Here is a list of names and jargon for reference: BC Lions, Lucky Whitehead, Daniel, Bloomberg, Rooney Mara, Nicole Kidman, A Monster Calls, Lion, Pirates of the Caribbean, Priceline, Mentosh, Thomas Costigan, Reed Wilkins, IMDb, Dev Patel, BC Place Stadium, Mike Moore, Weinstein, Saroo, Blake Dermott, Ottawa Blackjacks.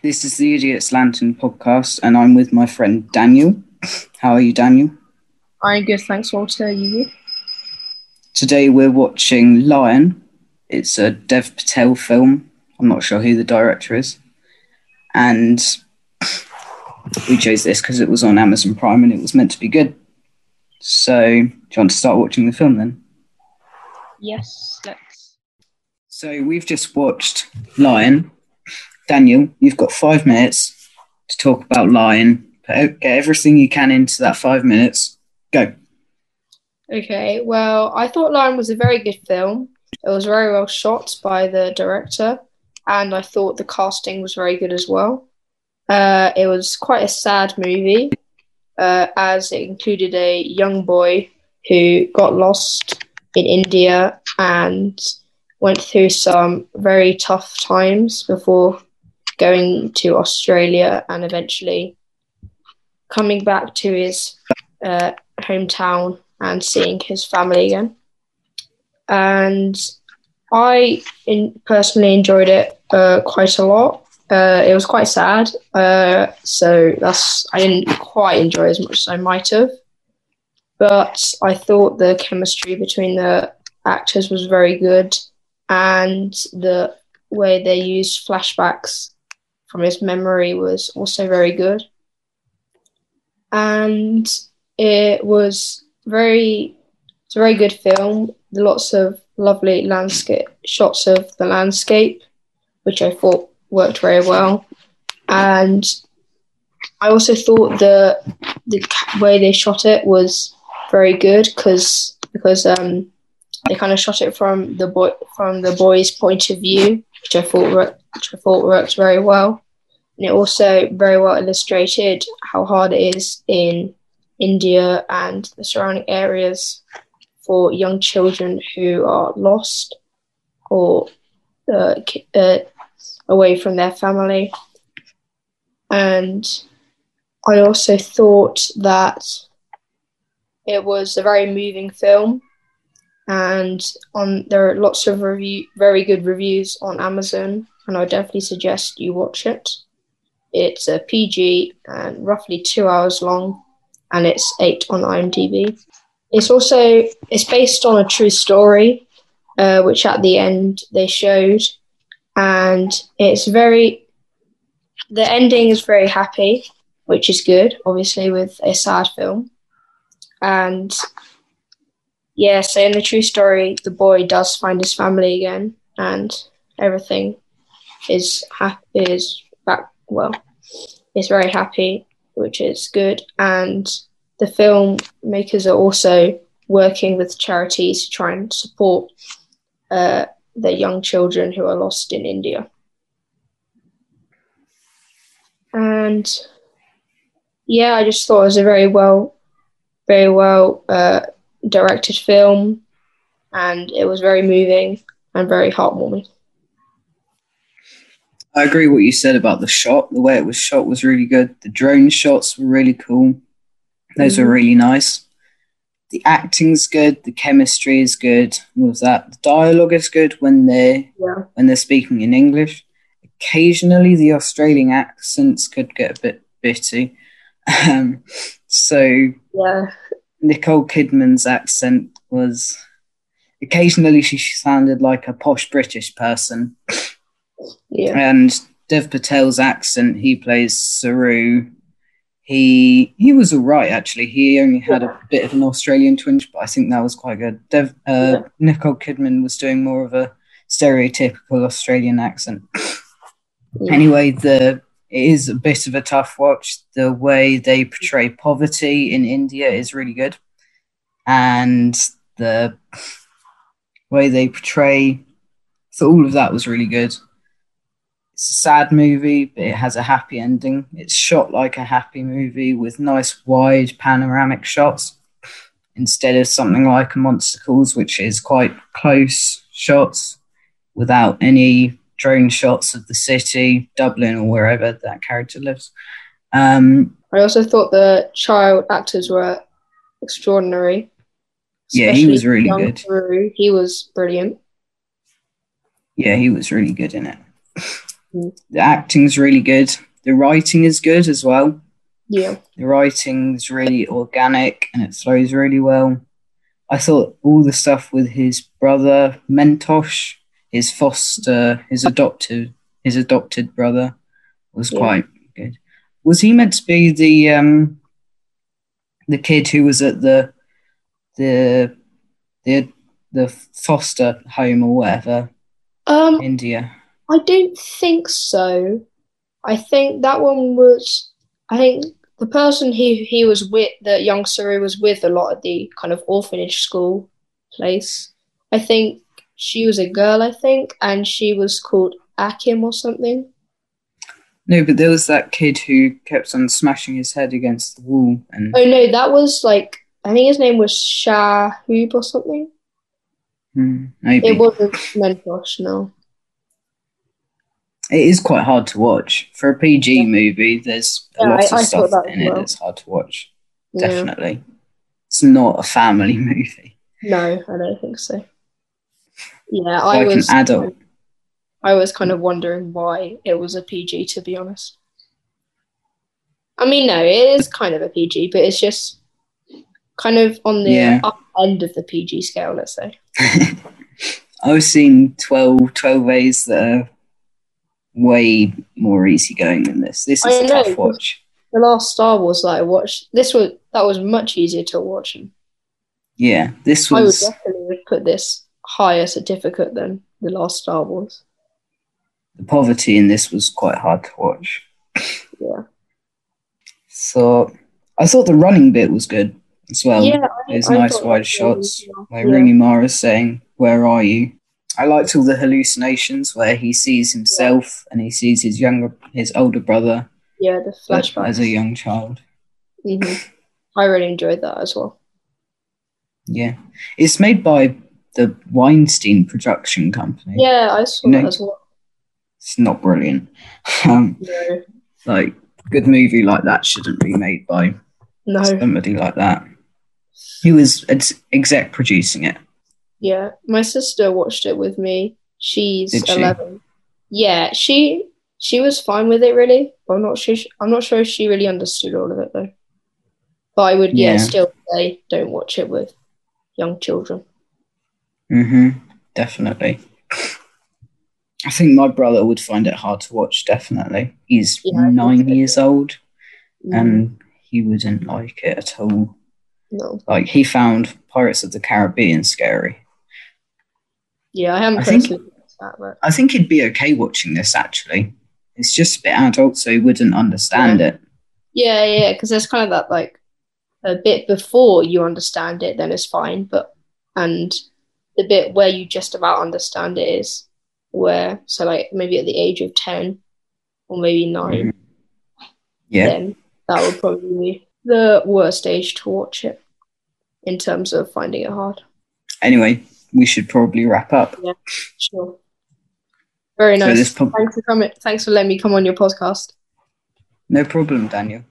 This is the Idiot's Lantern podcast, and I'm with my friend Daniel. How are you, Daniel? I'm good, thanks, Walter. You? Today we're watching Lion. It's a Dev Patel film. I'm not sure who the director is. And we chose this because it was on Amazon Prime and it was meant to be good. So, do you want to start watching the film then? Yes, let's. So, we've just watched Lion. Daniel, you've got 5 minutes to talk about Lion. Get everything you can into that 5 minutes. Go. Okay, well, I thought Lion was a very good film. It was very well shot by the director, and I thought the casting was very good as well. It was quite a sad movie, as it included a young boy who got lost in India and went through some very tough times before going to Australia and eventually coming back to his hometown and seeing his family again. And I personally enjoyed it quite a lot. It was quite sad, so I didn't quite enjoy it as much as I might have. But I thought the chemistry between the actors was very good, and the way they used flashbacks from his memory was also very good. And it's a very good film. Lots of lovely landscape shots of the landscape, which I thought worked very well. And I also thought the way they shot it was very good because they kind of shot it from the boy's point of view, which I thought worked very well. And it also very well illustrated how hard it is in India and the surrounding areas for young children who are lost or away from their family. And I also thought that it was a very moving film, and there are lots of very good reviews on Amazon, and I definitely suggest you watch it. It's a PG and roughly 2 hours long, and it's 8 on IMDb. It's based on a true story, which at the end they showed, and the ending is very happy, which is good, obviously, with a sad film. And yeah, so in the true story, the boy does find his family again, and everything is back. Well, it's very happy, which is good, and the film makers are also working with charities to try and support the young children who are lost in India. And yeah, I just thought it was a very well directed film, and it was very moving and very heartwarming. I agree what you said about the shot. The way it was shot was really good. The drone shots were really cool. Those are really nice. The acting's good. The chemistry is good. All of that. The dialogue is good when they're speaking in English. Occasionally, the Australian accents could get a bit bitty. Nicole Kidman's accent was... Occasionally, she sounded like a posh British person. Yeah. And Dev Patel's accent, he plays Saroo. He was all right, actually. He only had a bit of an Australian twinge, but I think that was quite good. Nicole Kidman was doing more of a stereotypical Australian accent. Yeah. Anyway, it is a bit of a tough watch. The way they portray poverty in India is really good. And the way they portray... So all of that was really good. It's a sad movie, but it has a happy ending. It's shot like a happy movie with nice wide panoramic shots instead of something like A Monster Calls, which is quite close shots without any drone shots of the city, Dublin or wherever that character lives. I also thought the child actors were extraordinary. Yeah, he was really good. He was brilliant. Yeah, he was really good in it. The acting's really good. The writing is good as well. Yeah. The writing's really organic and it flows really well. I thought all the stuff with his brother, Mentosh, his foster, his adopted brother was quite good. Was he meant to be the kid who was at the foster home or whatever? India. I don't think so. I think that one was, I think the person he was with, that young Saroo was with a lot at the kind of orphanage school place. I think she was a girl, and she was called Akim or something. No, but there was that kid who kept on smashing his head against the wall. And oh, no, that was like, I think his name was Shahoob or something. Maybe. It wasn't Mentosh, no. It is quite hard to watch. For a PG movie, there's a lot of stuff in it that's hard to watch. Definitely. Yeah. It's not a family movie. No, I don't think so. Yeah, I like was an adult. I was kind of wondering why it was a PG, to be honest. I mean, no, it is kind of a PG, but it's just kind of on the up end of the PG scale, let's say. I've seen 12As that are way more easygoing than this. This is a tough watch. The last Star Wars that I watched, that was much easier to watch. Yeah, this was. I would definitely put this higher certificate than the last Star Wars. The poverty in this was quite hard to watch. Yeah. So I thought the running bit was good as well. Yeah, there's nice wide shots where Rooney Mara saying, "Where are you?" I liked all the hallucinations where he sees himself and he sees his older brother. Yeah, the flashbacks as a young child. Mm-hmm. I really enjoyed that as well. Yeah, it's made by the Weinstein production company. Yeah, I saw that as well. It's not brilliant. No. Like, a good movie like that shouldn't be made by somebody like that. He was exec producing it. Yeah, my sister watched it with me. She's 11. Yeah, she was fine with it, really. I'm not sure if she really understood all of it, though. But I would, still say don't watch it with young children. Mm-hmm, definitely. I think my brother would find it hard to watch, definitely. He's 9 years old, and he wouldn't like it at all. No. Like, he found Pirates of the Caribbean scary. Yeah, I think that, but I think he'd be okay watching this, actually. It's just a bit adult, so he wouldn't understand it. Yeah, yeah, because there's kind of that, like, a bit before you understand it, then it's fine, and the bit where you just about understand it is where, so like maybe at the age of 10 or maybe 9, then that would probably be the worst age to watch it in terms of finding it hard. Anyway, we should probably wrap up. Yeah, sure. Very nice. Thanks for coming. Thanks for letting me come on your podcast. No problem, Daniel.